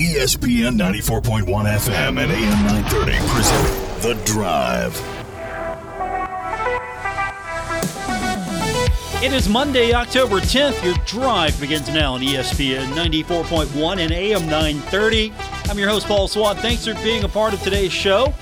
ESPN 94.1 FM and AM 930 present The Drive. It is Monday, October 10th. Your Drive begins now on ESPN 94.1 and AM 930. I'm your host, Paul Swann. Thanks for being a part of today's show.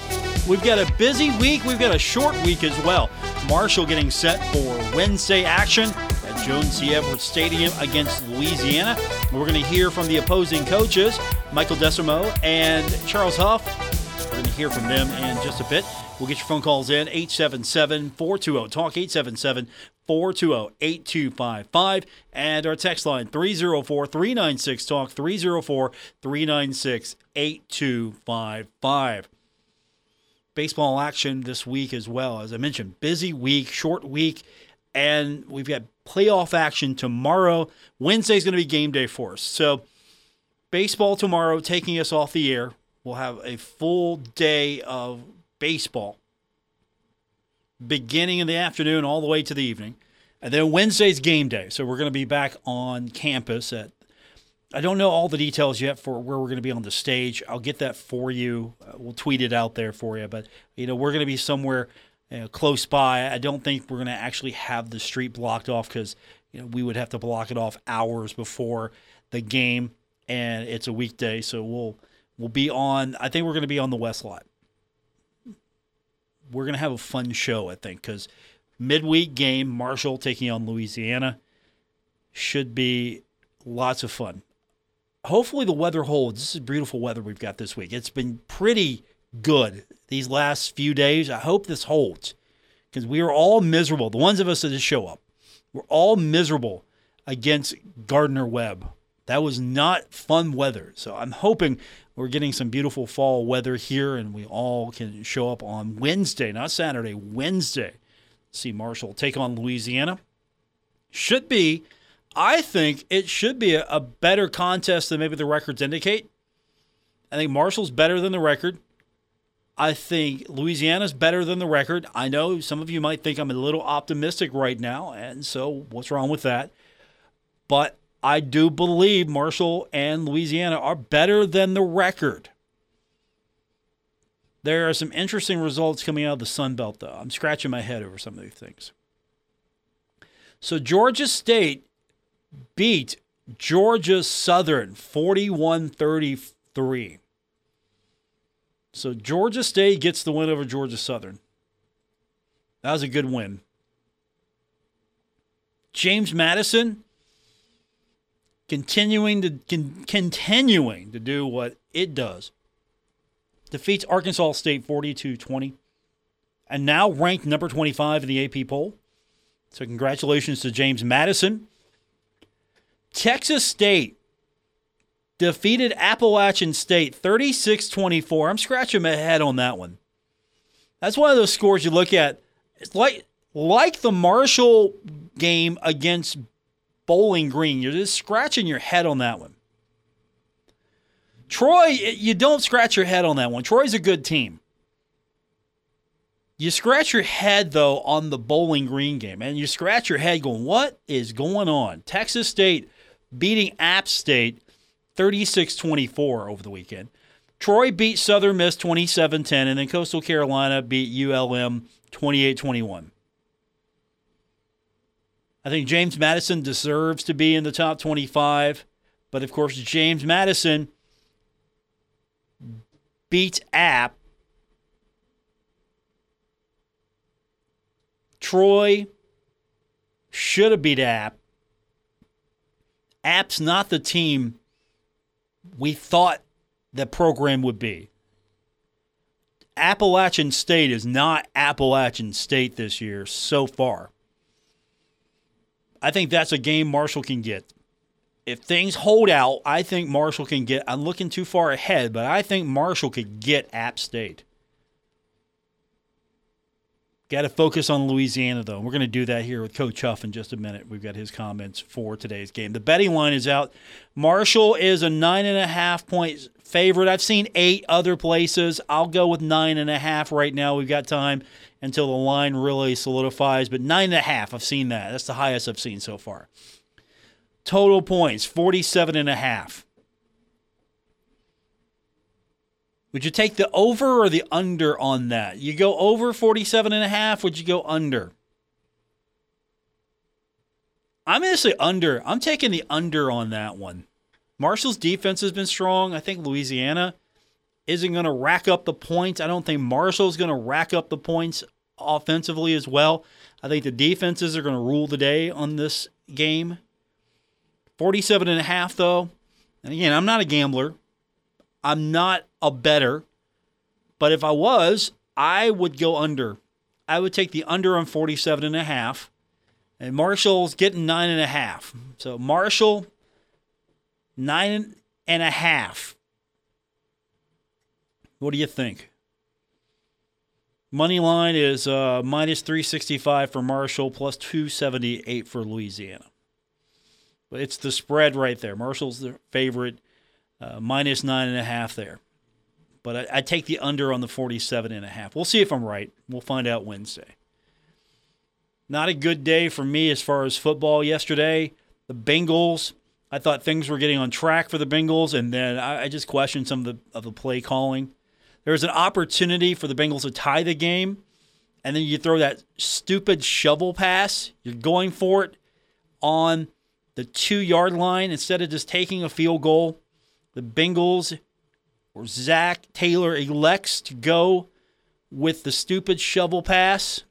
We've got a busy week. We've got a short week as well. Marshall getting set for Wednesday action at Joan C. Edwards Stadium against Louisiana. We're going to hear from the opposing coaches, Michael Desormeaux and Charles Huff. We're going to hear from them in just a bit. We'll get your phone calls in, 877-420-TALK, 877-420-8255, and our text line, 304-396-TALK, 304-396-8255. Baseball action this week as well. As I mentioned, busy week, short week, and we've got playoff action tomorrow. Wednesday's going to be game day for us. So baseball tomorrow taking us off the air. We'll have a full day of baseball beginning in the afternoon all the way to the evening. And then Wednesday's game day. So we're going to be back on campus at, I don't know all the details yet for where we're going to be on the stage. I'll get that for you. We'll tweet it out there for you. But, you know, we're going to be somewhere close by. I don't think we're going to actually have the street blocked off because, you know, we would have to block it off hours before the game, and it's a weekday. So we'll be on – I think we're going to be on the West Lot. We're going to have a fun show, I think, because midweek game, Marshall taking on Louisiana, should be lots of fun. Hopefully the weather holds. This is beautiful weather we've got this week. It's been pretty good these last few days. I hope this holds because we are all miserable. The ones of us that just show up, we're all miserable against Gardner-Webb. That was not fun weather. So I'm hoping we're getting some beautiful fall weather here and we all can show up on Wednesday, not Saturday, Wednesday. See Marshall take on Louisiana. Should be. I think it should be a better contest than maybe the records indicate. I think Marshall's better than the record. I think Louisiana's better than the record. I know some of you might think I'm a little optimistic right now, and so what's wrong with that? But I do believe Marshall and Louisiana are better than the record. There are some interesting results coming out of the Sun Belt, though. I'm scratching my head over some of these things. So Georgia State beat Georgia Southern 41-33. So Georgia State gets the win over Georgia Southern. That was a good win. James Madison continuing to do what it does. Defeats Arkansas State 42-20. And now ranked number 25 in the AP poll. So congratulations to James Madison. Texas State defeated Appalachian State 36-24. I'm scratching my head on that one. That's one of those scores you look at. It's like the Marshall game against Bowling Green. You're just scratching your head on that one. Troy, you don't scratch your head on that one. Troy's a good team. You scratch your head, though, on the Bowling Green game, and you scratch your head going, what is going on? Texas State beating App State 36-24 over the weekend. Troy beat Southern Miss 27-10, and then Coastal Carolina beat ULM 28-21. I think James Madison deserves to be in the top 25, but, of course, James Madison beats App. Troy should have beat App. App's not the team we thought the program would be. Appalachian State is not Appalachian State this year so far. I think that's a game Marshall can get. If things hold out, I think Marshall can get. I'm looking too far ahead, but I think Marshall could get App State. Got to focus on Louisiana, though. We're going to do that here with Coach Huff in just a minute. We've got his comments for today's game. The betting line is out. Marshall is a 9.5-point favorite. I've seen 8 other places. I'll go with 9.5 right now. We've got time until the line really solidifies. But 9.5, I've seen that. That's the highest I've seen so far. Total points, 47.5. Would you take the over or the under on that? You go over 47.5, would you go under? I'm going to say under. I'm taking the under on that one. Marshall's defense has been strong. I think Louisiana isn't going to rack up the points. I don't think Marshall's going to rack up the points offensively as well. I think the defenses are going to rule the day on this game. 47.5, though. And again, I'm not a gambler. I'm not a bettor. But if I was, I would go under. I would take the under on 47.5. And Marshall's getting 9.5. So Marshall, 9.5. What do you think? Money line is minus 365 for Marshall, plus 278 for Louisiana. But it's the spread right there. Marshall's the favorite, minus 9.5 there. But I take the under on the 47.5. We'll see if I'm right. We'll find out Wednesday. Not a good day for me as far as football yesterday. The Bengals, I thought things were getting on track for the Bengals, and then I just questioned some of the play calling. There was an opportunity for the Bengals to tie the game, and then you throw that stupid shovel pass. You're going for it on the 2-yard line instead of just taking a field goal. The Bengals, or Zach Taylor, elects to go with the stupid shovel pass.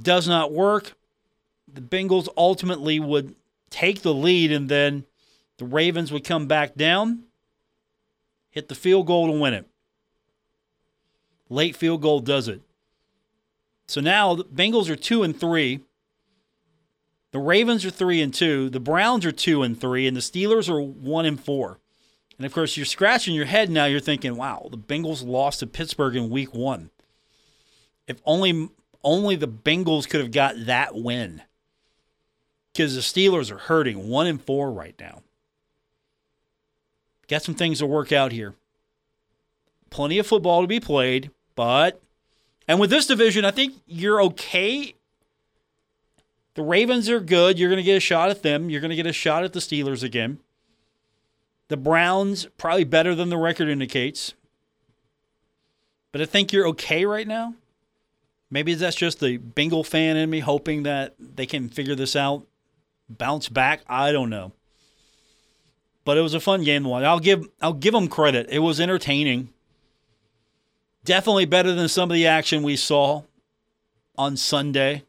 Does not work. The Bengals ultimately would take the lead, and then the Ravens would come back down, hit the field goal to win it. Late field goal does it. So now the Bengals are 2-3. The Ravens are 3-2. The Browns are 2-3, and the Steelers are 1-4. And of course, you're scratching your head now. You're thinking, "Wow, the Bengals lost to Pittsburgh in Week 1. If only the Bengals could have got that win." Because the Steelers are hurting, 1-4 right now. Got some things to work out here. Plenty of football to be played, but... And with this division, I think you're okay. The Ravens are good. You're going to get a shot at them. You're going to get a shot at the Steelers again. The Browns, probably better than the record indicates. But I think you're okay right now. Maybe that's just the Bengal fan in me hoping that they can figure this out, bounce back. I don't know. But it was a fun game to watch. I'll give them credit. It was entertaining. Definitely better than some of the action we saw on Sunday.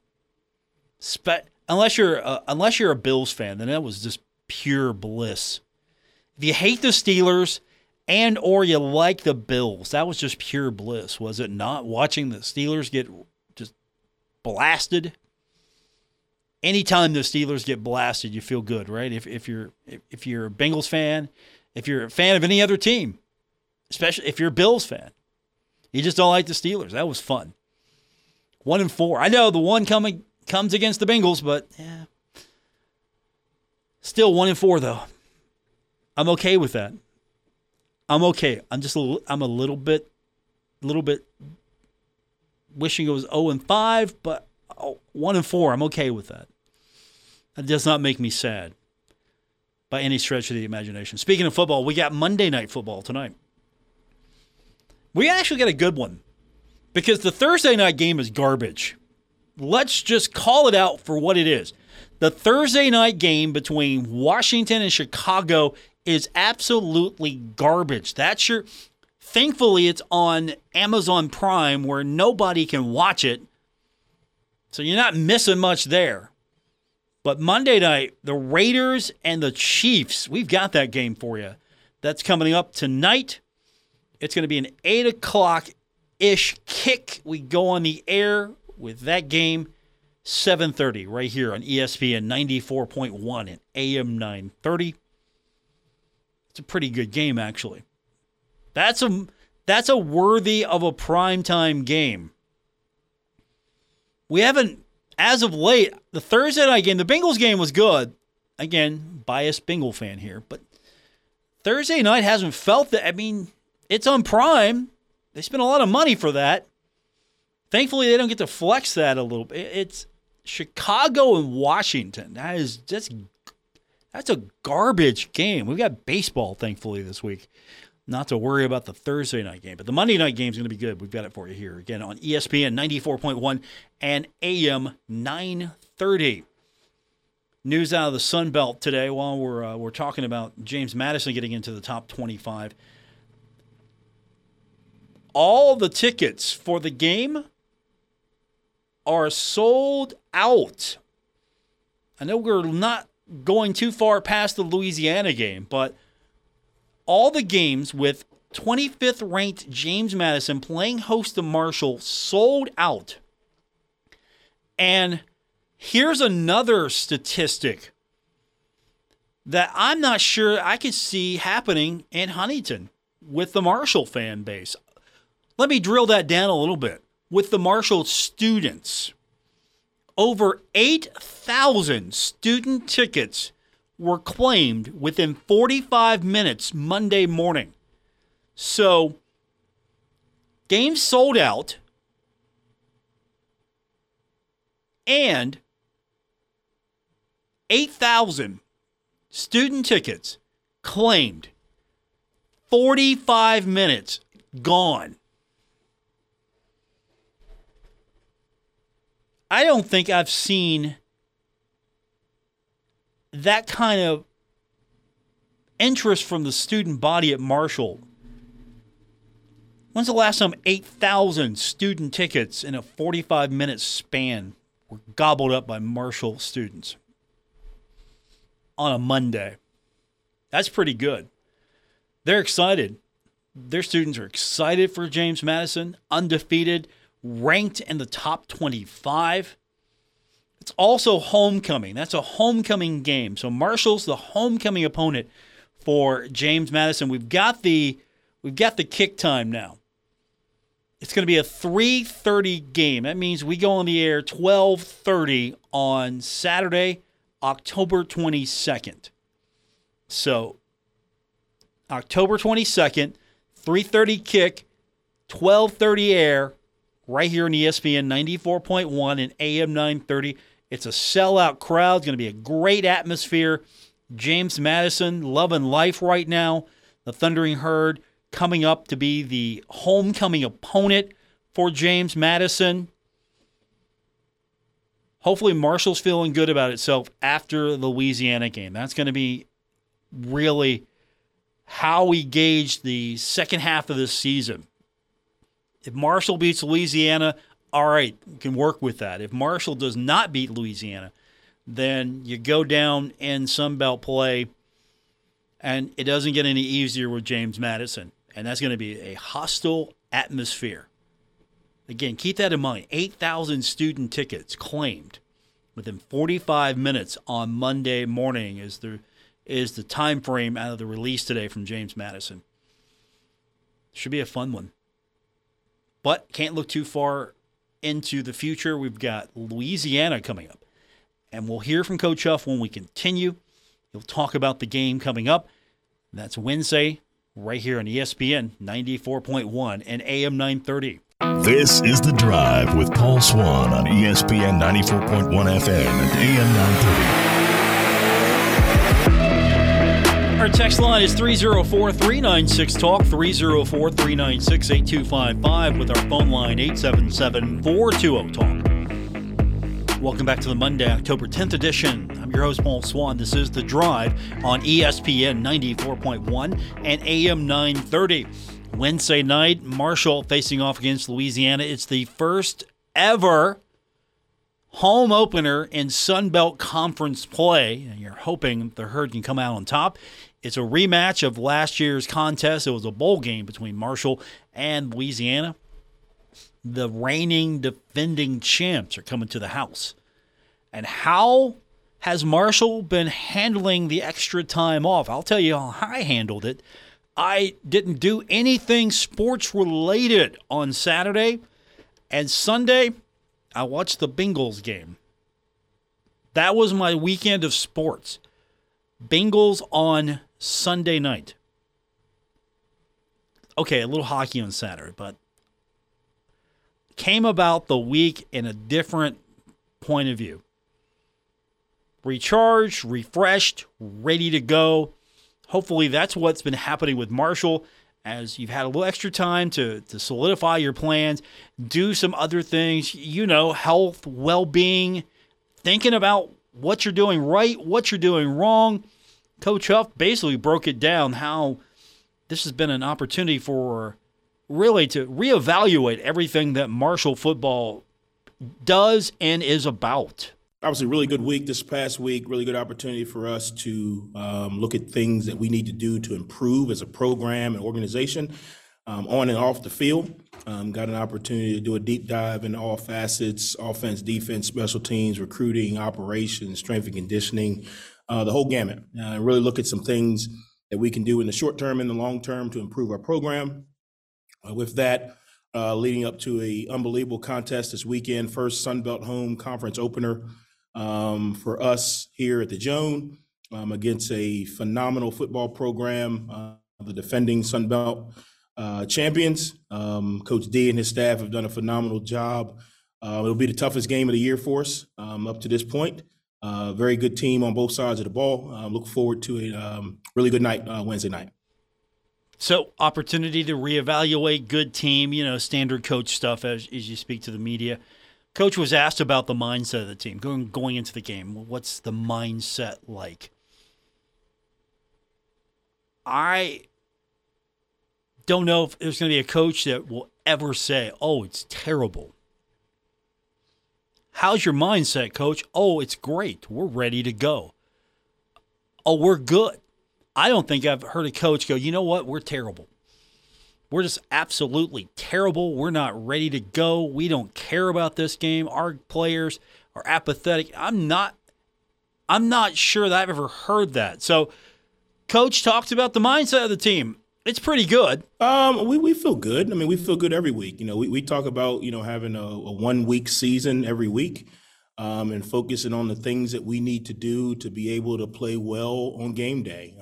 Unless you're a Bills fan, then that was just pure bliss. If you hate the Steelers and or you like the Bills, that was just pure bliss, was it not? Watching the Steelers get blasted. Anytime the Steelers get blasted, you feel good, right? If you're a Bengals fan, if you're a fan of any other team, especially if you're a Bills fan, you just don't like the Steelers. That was fun. 1-4. I know the one comes against the Bengals, but yeah, still 1-4 though. I'm okay with that. I'm okay. I'm a little bit wishing it was 0-5, but. 1-4, I'm okay with that. That does not make me sad by any stretch of the imagination. Speaking of football, we got Monday Night Football tonight. We actually got a good one because the Thursday night game is garbage. Let's just call it out for what it is. The Thursday night game between Washington and Chicago is absolutely garbage. Thankfully, it's on Amazon Prime where nobody can watch it. So you're not missing much there. But Monday night, the Raiders and the Chiefs, we've got that game for you. That's coming up tonight. It's going to be an 8 o'clock-ish kick. We go on the air with that game, 7:30, right here on ESPN 94.1 and AM 930. It's a pretty good game, actually. That's a worthy of a primetime game. We haven't, as of late, the Thursday night game, the Bengals game was good. Again, biased Bengal fan here. But Thursday night hasn't felt that. I mean, it's on Prime. They spent a lot of money for that. Thankfully, they don't get to flex that a little bit. It's Chicago and Washington. That's a garbage game. We've got baseball, thankfully, this week. not to worry about the Thursday night game. But the Monday night game is going to be good. We've got it for you here again on ESPN 94.1 and AM 930. News out of the Sun Belt today while we're talking about James Madison getting into the top 25. All the tickets for the game are sold out. I know we're not going too far past the Louisiana game, but all the games with 25th-ranked James Madison playing host to Marshall sold out. And here's another statistic that I'm not sure I could see happening in Huntington with the Marshall fan base. Let me drill that down a little bit. With the Marshall students, over 8,000 student tickets were claimed within 45 minutes Monday morning. So, games sold out, and 8,000 student tickets claimed. 45 minutes gone. I don't think I've seen that kind of interest from the student body at Marshall. When's the last time 8,000 student tickets in a 45-minute span were gobbled up by Marshall students? On a Monday. That's pretty good. They're excited. Their students are excited for James Madison, undefeated, ranked in the top 25. It's also homecoming. That's a homecoming game. So Marshall's the homecoming opponent for James Madison. We've got the kick time now. It's going to be a 3:30 game. That means we go on the air 12:30 on Saturday, October 22nd. So, October 22nd, 3:30 kick, 12:30 air, right here on ESPN 94.1 and AM 930. It's a sellout crowd. It's going to be a great atmosphere. James Madison loving life right now. The Thundering Herd coming up to be the homecoming opponent for James Madison. Hopefully Marshall's feeling good about itself after the Louisiana game. That's going to be really how we gauge the second half of this season. If Marshall beats Louisiana, all right, we can work with that. If Marshall does not beat Louisiana, then you go down in Sun Belt play, and it doesn't get any easier with James Madison. And that's going to be a hostile atmosphere. Again, keep that in mind. 8,000 student tickets claimed within 45 minutes on Monday morning is the time frame out of the release today from James Madison. Should be a fun one. But can't look too far into the future. We've got Louisiana coming up. And we'll hear from Coach Huff when we continue. He'll talk about the game coming up. That's Wednesday right here on ESPN 94.1 and AM 930. This is The Drive with Paul Swann on ESPN 94.1 FM and AM 930. Our text line is 304-396-TALK, 304-396-8255, with our phone line 877-420-TALK. Welcome back to the Monday, October 10th edition. I'm your host, Paul Swann. This is The Drive on ESPN 94.1 and AM 930. Wednesday night, Marshall facing off against Louisiana. It's the first ever home opener in Sun Belt Conference play, and you're hoping the Herd can come out on top. It's a rematch of last year's contest. It was a bowl game between Marshall and Louisiana. The reigning defending champs are coming to the house. And how has Marshall been handling the extra time off? I'll tell you how I handled it. I didn't do anything sports-related on Saturday, and Sunday, I watched the Bengals game. That was my weekend of sports. Bengals on Sunday night. Okay, a little hockey on Saturday, but came about the week in a different point of view. Recharged, refreshed, ready to go. Hopefully that's what's been happening with Marshall as you've had a little extra time to solidify your plans, do some other things, you know, health, well-being, thinking about what you're doing right, what you're doing wrong. Coach Huff basically broke it down how this has been an opportunity for really to reevaluate everything that Marshall football does and is about. Obviously, really good week this past week, really good opportunity for us to look at things that we need to do to improve as a program and organization on and off the field. Got an opportunity to do a deep dive in all facets, offense, defense, special teams, recruiting, operations, strength and conditioning, the whole gamut. And really look at some things that we can do in the short term and the long term to improve our program. With that, leading up to an unbelievable contest this weekend, first Sun Belt home conference opener. For us here at the Joan, against a phenomenal football program, the defending Sun Belt champions. Coach D and his staff have done a phenomenal job. It'll be the toughest game of the year for us up to this point. Very good team on both sides of the ball. Look forward to a really good night Wednesday night. So opportunity to reevaluate, good team, you know, standard coach stuff as you speak to the media. Coach was asked about the mindset of the team going into the game. What's the mindset like? I don't know if there's going to be a coach that will ever say, oh, it's terrible. How's your mindset, coach? Oh, it's great. We're ready to go. Oh, we're good. I don't think I've heard a coach go, you know what? We're terrible. We're just absolutely terrible. We're not ready to go. We don't care about this game. Our players are apathetic. I'm not sure that I've ever heard that. So Coach talks about the mindset of the team. It's pretty good. We feel good. I mean, we feel good every week. You know, we talk about, you know, having a 1 week season every week and focusing on the things that we need to do to be able to play well on game day.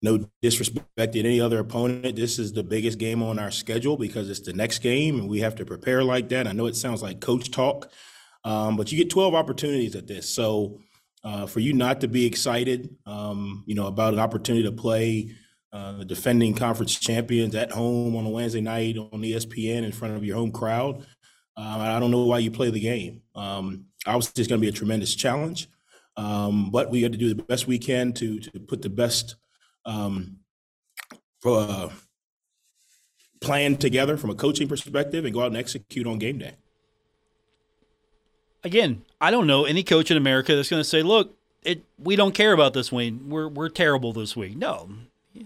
No disrespect to any other opponent. This is the biggest game on our schedule because it's the next game and we have to prepare like that. I know it sounds like coach talk, but you get 12 opportunities at this. So for you not to be excited, you know, about an opportunity to play the defending conference champions at home on a Wednesday night on ESPN in front of your home crowd, I don't know why you play the game. Obviously, it's going to be a tremendous challenge, but we got to do the best we can to put the best plan together from a coaching perspective and go out and execute on game day. Again, I don't know any coach in America that's going to say, look, we don't care about this week. We're terrible this week. No,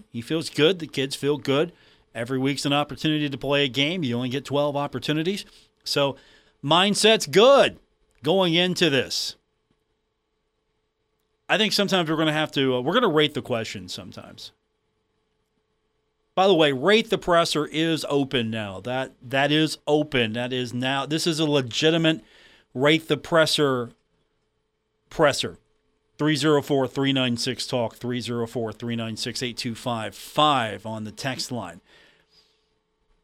he feels good. The kids feel good. Every week's an opportunity to play a game. You only get 12 opportunities. So mindset's good going into this. I think sometimes we're going to have to we're going to rate the questions sometimes. By the way, rate the presser is open now. That is open. That is now. This is a legitimate rate the presser. 304-396-TALK, 304-396-8255 on the text line.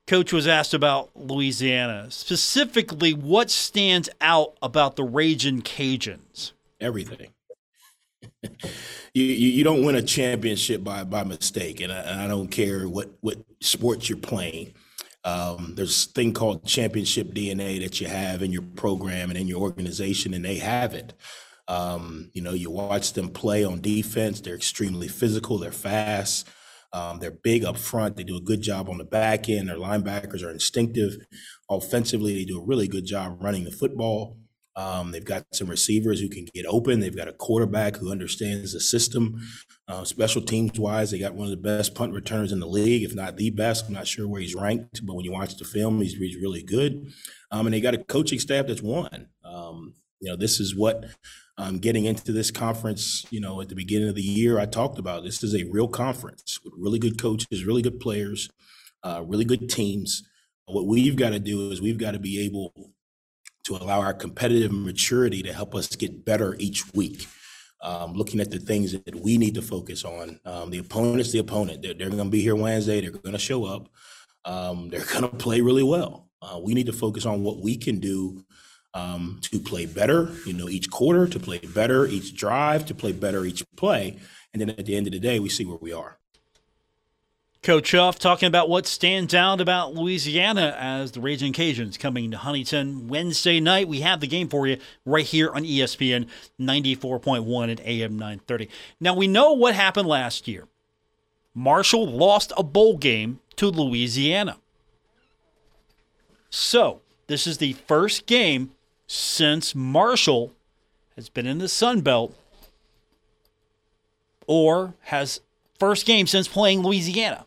Coach was asked about Louisiana, specifically what stands out about the Ragin' Cajuns. Everything. You don't win a championship by mistake, and I don't care what sports you're playing. There's a thing called championship DNA that you have in your program and in your organization, and they have it. You know, you watch them play on defense. They're extremely physical. They're fast. They're big up front. They do a good job on the back end. Their linebackers are instinctive. Offensively, they do a really good job running the football. They've got some receivers who can get open. They've got a quarterback who understands the system. Special teams-wise, they got one of the best punt returners in the league, if not the best. I'm not sure where he's ranked, but when you watch the film, he's really good. And they got a coaching staff that's won. You know, this is what getting into this conference, you know, at the beginning of the year I talked about. This is a real conference with really good coaches, really good players, really good teams. What we've got to do is we've got to be able to allow our competitive maturity to help us get better each week, looking at the things that we need to focus on. The opponent's the opponent. They're going to be here Wednesday. They're going to show up. They're going to play really well. We need to focus on what we can do to play better, you know, each quarter, to play better each drive, to play better each play. And then at the end of the day, we see where we are. Coach Huff talking about what stands out about Louisiana as the Ragin' Cajuns coming to Huntington Wednesday night. We have the game for you right here on ESPN 94.1 at AM 930. Now, we know what happened last year. Marshall lost a bowl game to Louisiana. So, this is the first game since Marshall has been in the Sun Belt or has first game since playing Louisiana.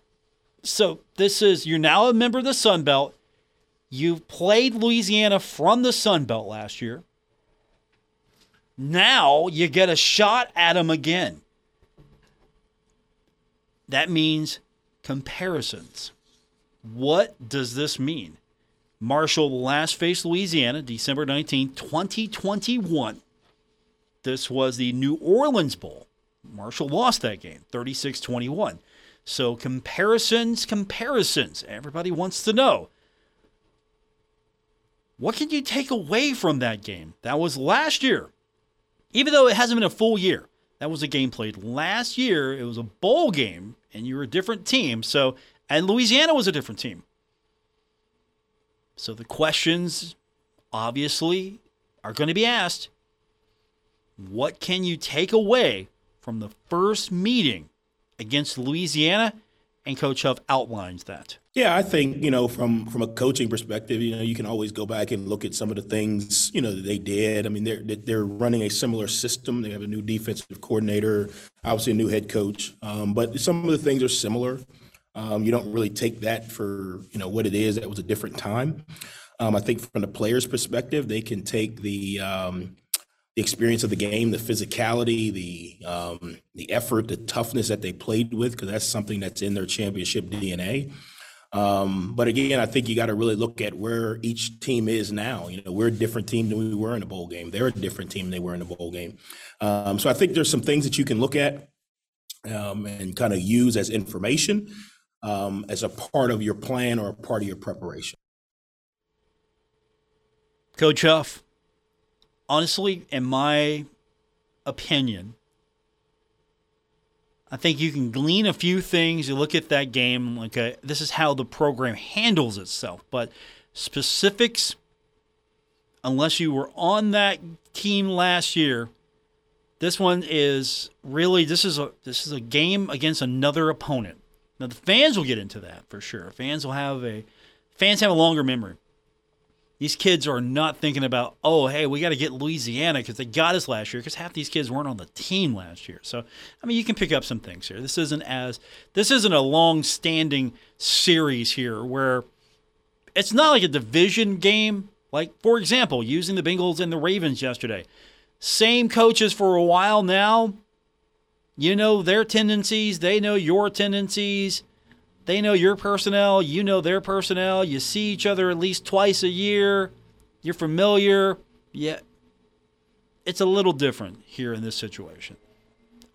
So this is, you're now a member of the Sun Belt. You've played Louisiana from the Sun Belt last year. Now you get a shot at them again. That means comparisons. What does this mean? Marshall last faced Louisiana December 19, 2021. This was the New Orleans Bowl. Marshall lost that game, 36-21. So comparisons. Everybody wants to know. What can you take away from that game? That was last year. Even though it hasn't been a full year, that was a game played last year. It was a bowl game, and you were a different team. So, and Louisiana was a different team. So the questions, obviously, are going to be asked. What can you take away from the first meeting against Louisiana, and Coach Huff outlines that. Yeah, I think, from a coaching perspective, you can always go back and look at some of the things, that they did. I mean, they're running a similar system. They have a new defensive coordinator, obviously a new head coach. But some of the things are similar. You don't really take that for, what it is. That was a different time. I think from the players' perspective, they can take the experience of the game, the physicality, the effort, the toughness that they played with, because that's something that's in their championship DNA. But again, I think you got to really look at where each team is now. We're a different team than we were in the bowl game. They're a different team than they were in the bowl game. So I think there's some things that you can look at and kind of use as information as a part of your plan or a part of your preparation. Coach Huff. Honestly, in my opinion, I think you can glean a few things. You look at that game, okay, this is how the program handles itself. But specifics, unless you were on that team last year, this one is really, this is a game against another opponent. Now, the fans will get into that for sure. Fans have a longer memory. These kids are not thinking about, we got to get Louisiana because they got us last year, because half these kids weren't on the team last year. So, you can pick up some things here. This isn't a long-standing series here where it's not like a division game. Like, for example, using the Bengals and the Ravens yesterday. Same coaches for a while now. You know their tendencies. They know your tendencies. They know your personnel. You know their personnel. You see each other at least twice a year. You're familiar. Yeah, it's a little different here in this situation.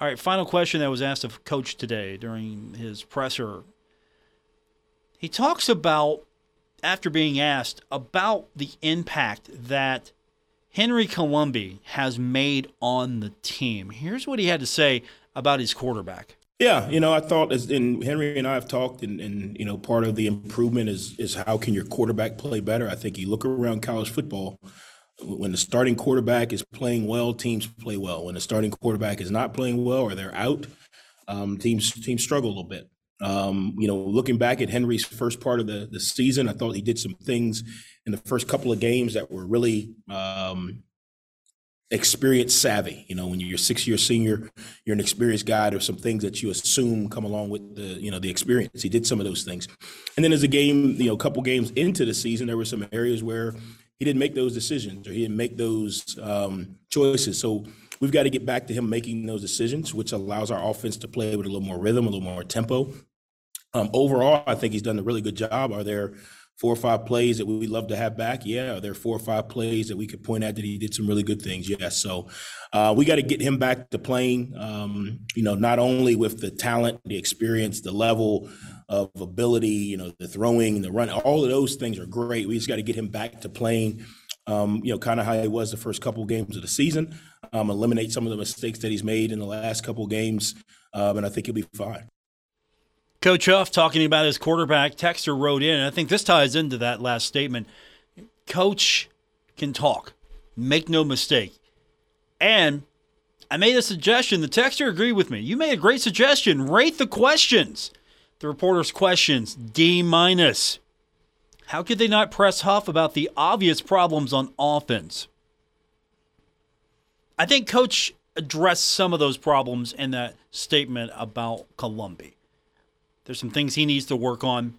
All right, final question that was asked of Coach today during his presser. He talks about, after being asked, about the impact that Henry Colombi has made on the team. Here's what he had to say about his quarterback. Yeah, I thought, and Henry and I have talked, and part of the improvement is how can your quarterback play better? I think you look around college football, when the starting quarterback is playing well, teams play well. When the starting quarterback is not playing well or they're out, teams struggle a little bit. Looking back at Henry's first part of the season, I thought he did some things in the first couple of games that were really experience savvy. When you're a 6-year senior, you're an experienced guy. There's some things that you assume come along with the experience. He did some of those things. And then as a game, a couple games into the season, there were some areas where he didn't make those decisions or he didn't make those choices. So we've got to get back to him making those decisions, which allows our offense to play with a little more rhythm, a little more tempo. Overall, I think he's done a really good job. Are there 4 or 5 plays that we love to have back? Yeah. Are there 4 or 5 plays that we could point at that he did some really good things? Yes. Yeah. So we got to get him back to playing, not only with the talent, the experience, the level of ability, the throwing, the run, all of those things are great. We just got to get him back to playing, kind of how he was the first couple games of the season, eliminate some of the mistakes that he's made in the last couple games, and I think he'll be fine. Coach Huff talking about his quarterback. Texter wrote in, and I think this ties into that last statement. Coach can talk. Make no mistake. And I made a suggestion. The texter agreed with me. You made a great suggestion. Rate the questions. The reporter's questions, D-. How could they not press Huff about the obvious problems on offense? I think Coach addressed some of those problems in that statement about Colombi. There's some things he needs to work on.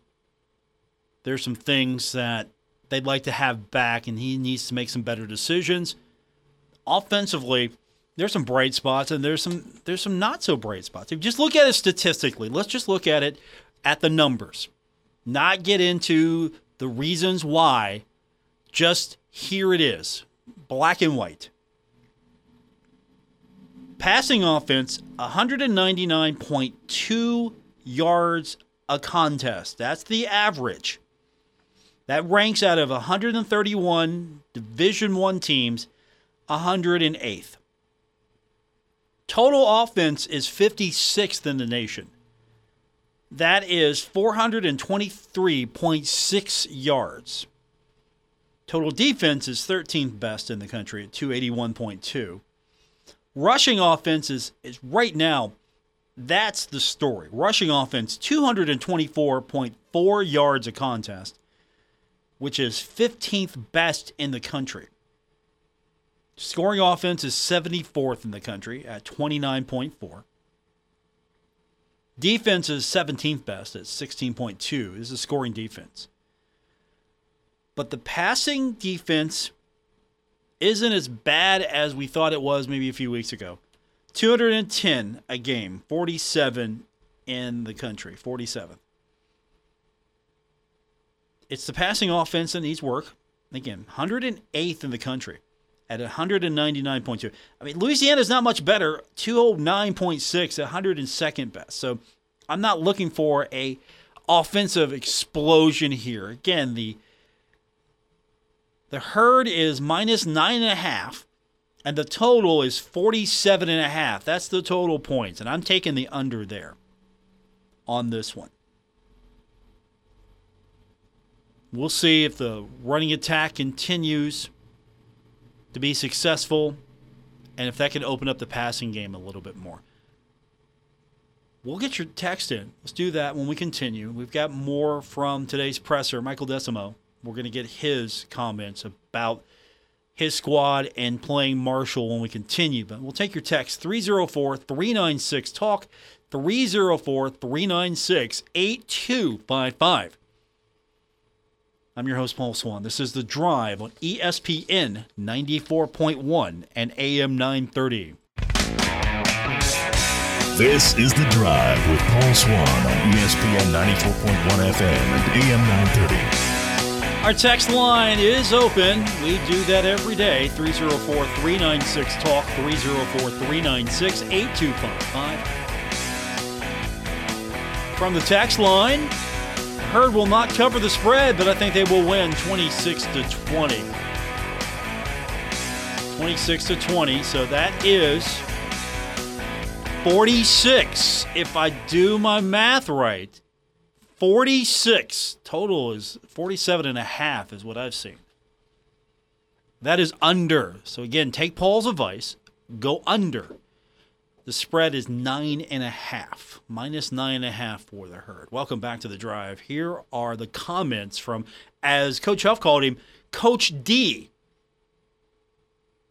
There's some things that they'd like to have back, and he needs to make some better decisions. Offensively, there's some bright spots, and there's some not so bright spots. If you just look at it statistically, let's just look at it at the numbers. Not get into the reasons why. Just here it is, black and white. Passing offense, 199.2 yards a contest. That's the average. That ranks out of 131 Division I teams, 108th. Total offense is 56th in the nation. That is 423.6 yards. Total defense is 13th best in the country at 281.2. Rushing offense is right now, that's the story. Rushing offense, 224.4 yards a contest, which is 15th best in the country. Scoring offense is 74th in the country at 29.4. Defense is 17th best at 16.2. This is a scoring defense. But the passing defense isn't as bad as we thought it was maybe a few weeks ago. 210 a game, 47 in the country, 47th. It's the passing offense that needs work. Again, 108th in the country at 199.2. I mean, Louisiana's not much better, 209.6, 102nd best. So I'm not looking for a offensive explosion here. Again, the herd is minus 9.5, and the total is 47.5. That's the total points, and I'm taking the under there on this one. We'll see if the running attack continues to be successful, and if that can open up the passing game a little bit more. We'll get your text in. Let's do that when we continue. We've got more from today's presser, Michael Desormeaux. We're going to get his comments about his squad and playing Marshall when we continue. But we'll take your text, 304-396-TALK, 304-396-8255. I'm your host, Paul Swann. This is The Drive on ESPN 94.1 and AM 930. This is The Drive with Paul Swann on ESPN 94.1 FM and AM 930. Our text line is open. We do that every day. 304-396-TALK, 304-396-8255. From the text line, Herd will not cover the spread, but I think they will win 26-20. 26-20, so that is 46. If I do my math right, 46. Total is 47.5 is what I've seen. That is under. So, again, take Paul's advice. Go under. The spread is 9.5. Minus 9.5 for the Herd. Welcome back to The Drive. Here are the comments from, as Coach Huff called him, Coach D.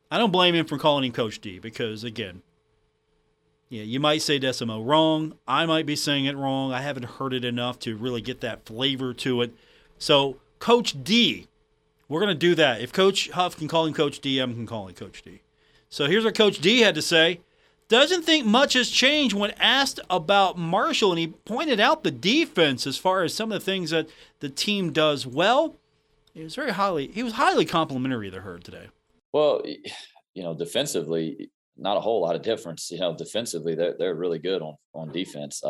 I don't blame him for calling him Coach D because, again, yeah, you might say Desormeaux wrong. I might be saying it wrong. I haven't heard it enough to really get that flavor to it. So, Coach D, we're going to do that. If Coach Huff can call him Coach D, I'm going to call him Coach D. So, here's what Coach D had to say. Doesn't think much has changed when asked about Marshall, and he pointed out the defense as far as some of the things that the team does well. He was highly complimentary of the Herd today. Well, you know, defensively, not a whole lot of difference. You know, defensively, they're really good on defense.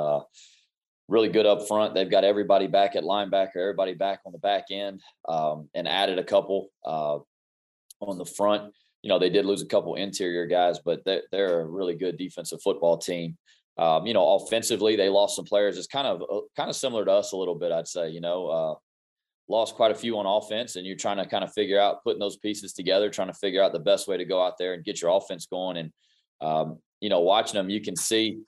Really good up front. They've got everybody back at linebacker, everybody back on the back end, and added a couple on the front. You know, they did lose a couple interior guys, but they're a really good defensive football team. You know, offensively, they lost some players. It's kind of similar to us a little bit, I'd say, you know, lost quite a few on offense, and you're trying to kind of figure out, putting those pieces together, trying to figure out the best way to go out there and get your offense going. And, you know, watching them, you can see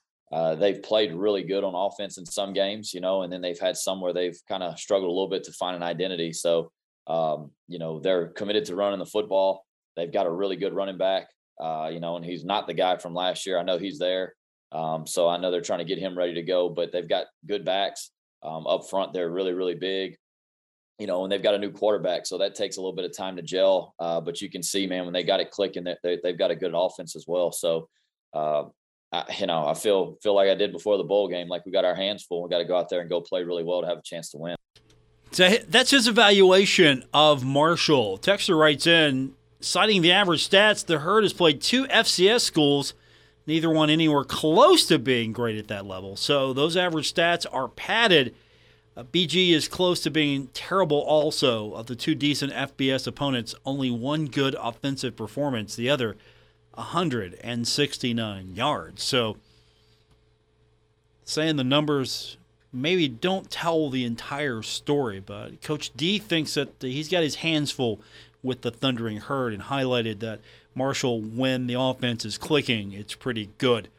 they've played really good on offense in some games, you know, and then they've had some where they've kind of struggled a little bit to find an identity. So, you know, they're committed to running the football. They've got a really good running back, you know, and he's not the guy from last year. I know he's there. So I know they're trying to get him ready to go, but they've got good backs up front. They're really, really big, you know, and they've got a new quarterback. So that takes a little bit of time to gel. But you can see, man, when they got it clicking, that they've got a good offense as well. So, you know, I feel like I did before the bowl game, like we got our hands full. We got to go out there and go play really well to have a chance to win. So that's his evaluation of Marshall. Texter writes in, citing the average stats, the Herd has played two FCS schools, neither one anywhere close to being great at that level. So those average stats are padded. BG is close to being terrible also. Of the two decent FBS opponents, only one good offensive performance, the other 169 yards. So saying the numbers maybe don't tell the entire story, but Coach D thinks that he's got his hands full with the Thundering Herd, and highlighted that Marshall, when the offense is clicking, it's pretty good.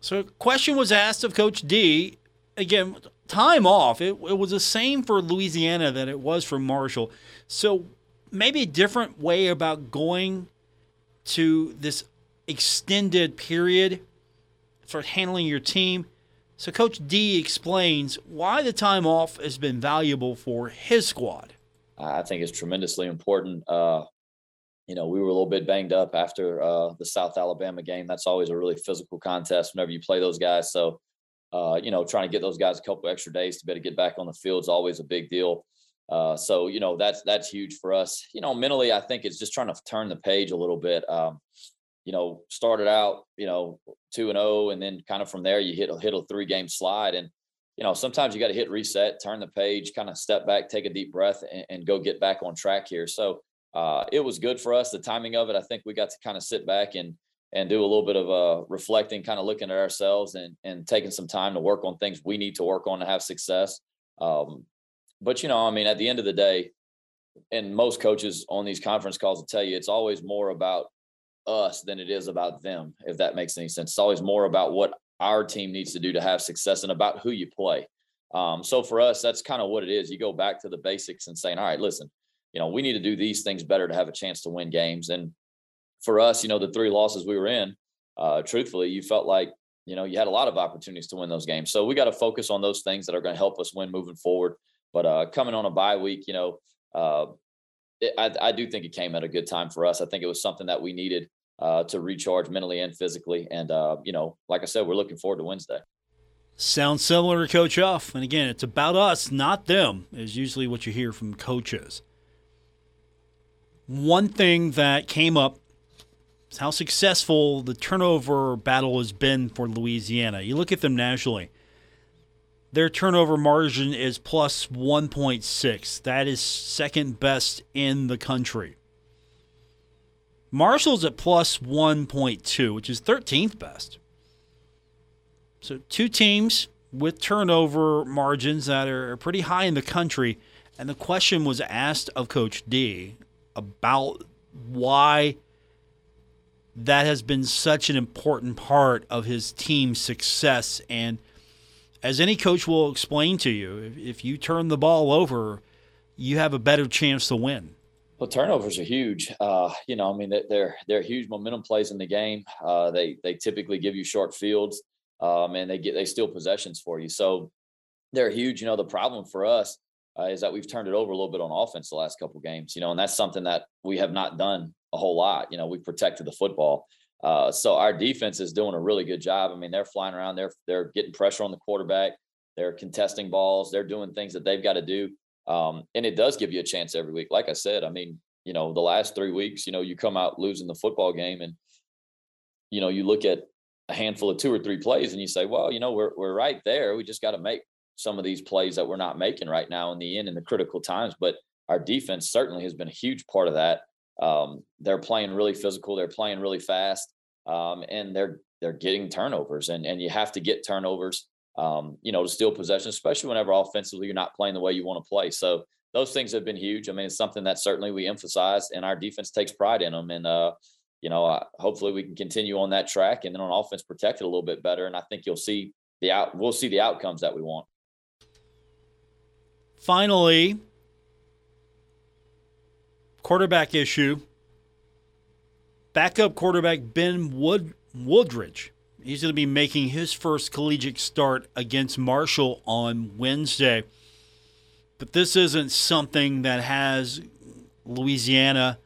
So a question was asked of Coach D. Again, time off. It was the same for Louisiana that it was for Marshall. So maybe a different way about going to this extended period for handling your team. So Coach D explains why the time off has been valuable for his squad. I think it's tremendously important. You know, we were a little bit banged up after the South Alabama game. That's always a really physical contest whenever you play those guys. So, you know, trying to get those guys a couple extra days to be able to get back on the field is always a big deal. So, you know, that's huge for us. You know, mentally, I think it's just trying to turn the page a little bit. You know, started out, you know, 2-0, and then kind of from there you hit a 3-game slide. And, you know, sometimes you got to hit reset, turn the page, kind of step back, take a deep breath, and go get back on track here. So it was good for us. The timing of it, I think we got to kind of sit back and do a little bit of reflecting, kind of looking at ourselves and taking some time to work on things we need to work on to have success. But, you know, I mean, at the end of the day, and most coaches on these conference calls will tell you, it's always more about us than it is about them, if that makes any sense. It's always more about what our team needs to do to have success and about who you play. So for us, that's kind of what it is. You go back to the basics and saying, all right, listen, you know, we need to do these things better to have a chance to win games. And for us, you know, the 3 losses we were in, truthfully, you felt like, you know, you had a lot of opportunities to win those games. So we got to focus on those things that are going to help us win moving forward. But coming on a bye week, you know, I do think it came at a good time for us. I think it was something that we needed to recharge mentally and physically. And, you know, like I said, we're looking forward to Wednesday. Sounds similar to Coach Huff. And again, it's about us, not them, is usually what you hear from coaches. One thing that came up is how successful the turnover battle has been for Louisiana. You look at them nationally. Their turnover margin is plus 1.6. That is second best in the country. Marshall's at plus 1.2, which is 13th best. So two teams with turnover margins that are pretty high in the country. And the question was asked of Coach D about why that has been such an important part of his team's success. And as any coach will explain to you, if you turn the ball over, you have a better chance to win. Well, turnovers are huge. You know, I mean, they're huge momentum plays in the game. They typically give you short fields, and they steal possessions for you. So they're huge. You know, the problem for us is that we've turned it over a little bit on offense the last couple of games. You know, and that's something that we have not done a whole lot. You know, we've protected the football. So our defense is doing a really good job. I mean, they're flying around. They're getting pressure on the quarterback. They're contesting balls. They're doing things that they've got to do. And it does give you a chance every week. Like I said, I mean, you know, the last 3 weeks, you know, you come out losing the football game and, you know, you look at a handful of 2 or 3 plays and you say, well, you know, we're right there. We just got to make some of these plays that we're not making right now in the end, in the critical times. But our defense certainly has been a huge part of that. They're playing really physical. They're playing really fast. And they're they're getting turnovers, and you have to get turnovers, to steal possession, especially whenever offensively you're not playing the way you want to play. So those things have been huge. I mean, it's something that certainly we emphasize, and our defense takes pride in them. And, hopefully we can continue on that track, and then on offense, protect it a little bit better. And I think we'll see the outcomes that we want. Finally, quarterback issue. Backup quarterback Ben Woodridge. He's going to be making his first collegiate start against Marshall on Wednesday. But this isn't something that has Louisiana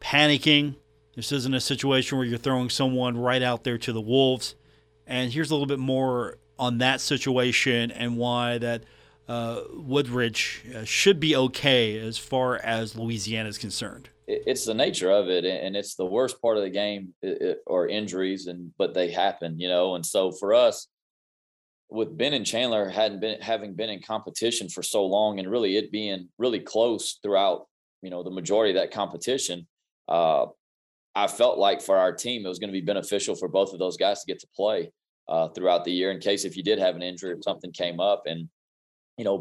panicking. This isn't a situation where you're throwing someone right out there to the wolves. And here's a little bit more on that situation and why that Woodridge should be okay as far as Louisiana is concerned. It's the nature of it, and it's the worst part of the game, or injuries, but they happen, And so for us, with Ben and Chandler having been in competition for so long, and really it being really close throughout, the majority of that competition, I felt like for our team, it was going to be beneficial for both of those guys to get to play throughout the year in case if you did have an injury or something came up. And,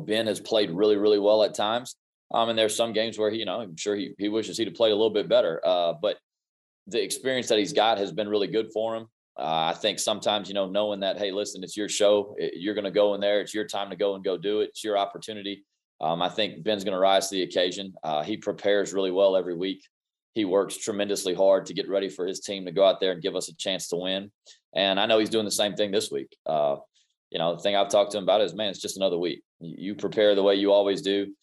Ben has played really, really well at times. And there's some games where I'm sure he wishes he'd have played a little bit better. But the experience that he's got has been really good for him. I think sometimes, knowing that, hey, listen, it's your show. You're going to go in there. It's your time to go and go do it. It's your opportunity. I think Ben's going to rise to the occasion. He prepares really well every week. He works tremendously hard to get ready for his team to go out there and give us a chance to win. And I know he's doing the same thing this week. The thing I've talked to him about is, man, it's just another week. You prepare the way you always do.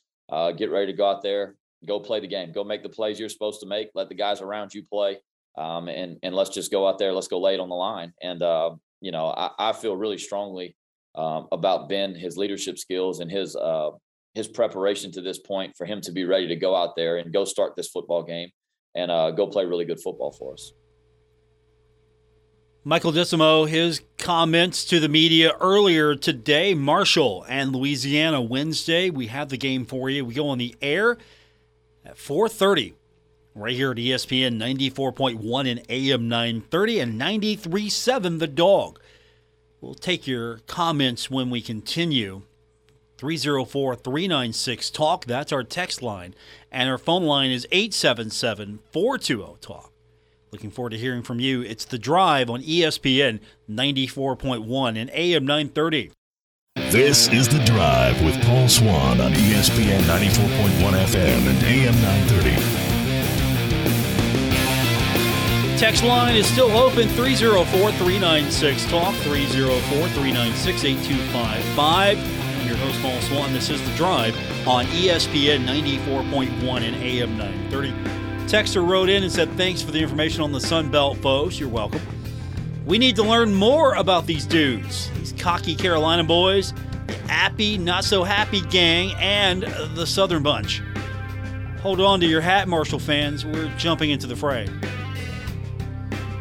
Get ready to go out there, go play the game, go make the plays you're supposed to make, let the guys around you play. And let's just go out there. Let's go lay it on the line. And, I feel really strongly about Ben, his leadership skills and his preparation to this point for him to be ready to go out there and go start this football game and go play really good football for us. Michael Desormeaux, his comments to the media earlier today. Marshall and Louisiana Wednesday. We have the game for you. We go on the air at 4:30 right here at ESPN 94.1 and AM 930 and 93.7 The Dog. We'll take your comments when we continue. 304-396-TALK. That's our text line. And our phone line is 877-420-TALK. Looking forward to hearing from you. It's The Drive on ESPN 94.1 and AM 930. This is The Drive with Paul Swann on ESPN 94.1 FM and AM 930. Text line is still open, 304-396-TALK, 304-396-8255. I'm your host, Paul Swann. This is The Drive on ESPN 94.1 and AM 930. Texter wrote in and said, thanks for the information on the Sun Belt, folks. You're welcome. We need to learn more about these dudes, these cocky Carolina boys, the appy, not-so-happy gang, and the Southern bunch. Hold on to your hat, Marshall fans. We're jumping into the fray.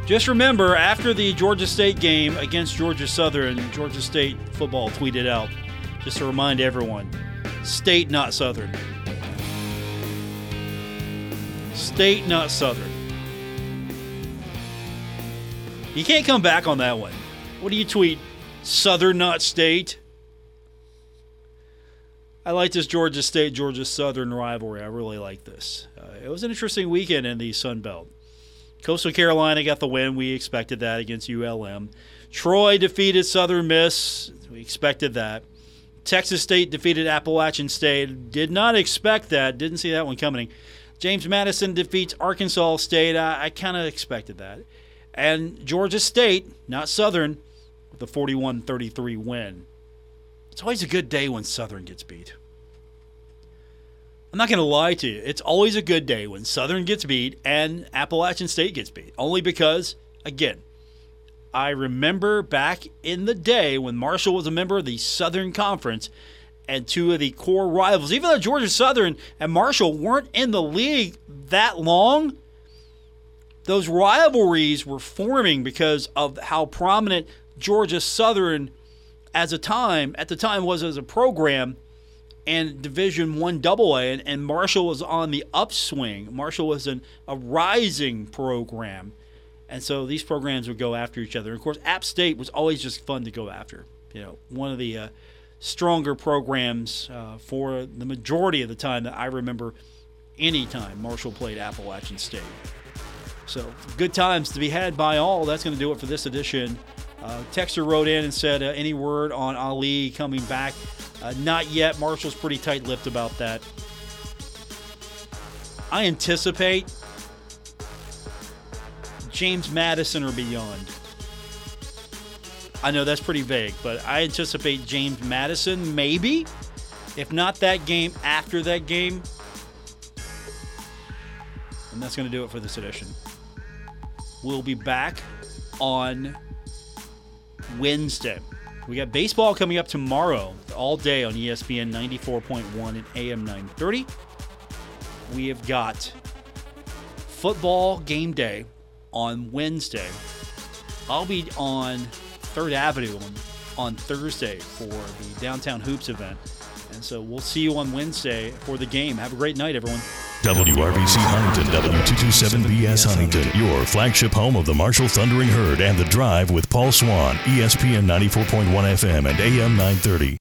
Just remember, after the Georgia State game against Georgia Southern, Georgia State football tweeted out, just to remind everyone, State, not Southern. State, not Southern. You can't come back on that one. What do you tweet? Southern, not State? I like this Georgia State, Georgia Southern rivalry. I really like this. It was an interesting weekend in the Sun Belt. Coastal Carolina got the win. We expected that against ULM. Troy defeated Southern Miss. We expected that. Texas State defeated Appalachian State. Did not expect that. Didn't see that one coming. James Madison defeats Arkansas State. I kind of expected that. And Georgia State, not Southern, with a 41-33 win. It's always a good day when Southern gets beat. I'm not going to lie to you. It's always a good day when Southern gets beat and Appalachian State gets beat. Only because, again, I remember back in the day when Marshall was a member of the Southern Conference and two of the core rivals, even though Georgia Southern and Marshall weren't in the league that long, those rivalries were forming because of how prominent Georgia Southern at the time was as a program in Division I AA, and Marshall was on the upswing. Marshall was a rising program. And so these programs would go after each other. And of course, App State was always just fun to go after. You know, one of the stronger programs for the majority of the time that I remember any time Marshall played Appalachian State. So good times to be had by all. That's going to do it for this edition. Texter wrote in and said, any word on Ali coming back? Not yet. Marshall's pretty tight-lipped about that. I anticipate James Madison or beyond. I know that's pretty vague, but I anticipate James Madison, maybe. If not that game, after that game. And that's going to do it for this edition. We'll be back on Wednesday. We got baseball coming up tomorrow, all day on ESPN 94.1 and AM 930. We have got football game day on Wednesday. I'll be on 3rd Avenue on Thursday for the Downtown Hoops event. And so we'll see you on Wednesday for the game. Have a great night, everyone. WRBC Huntington, W227BS Huntington, your flagship home of the Marshall Thundering Herd and The Drive with Paul Swann, ESPN 94.1 FM and AM 930.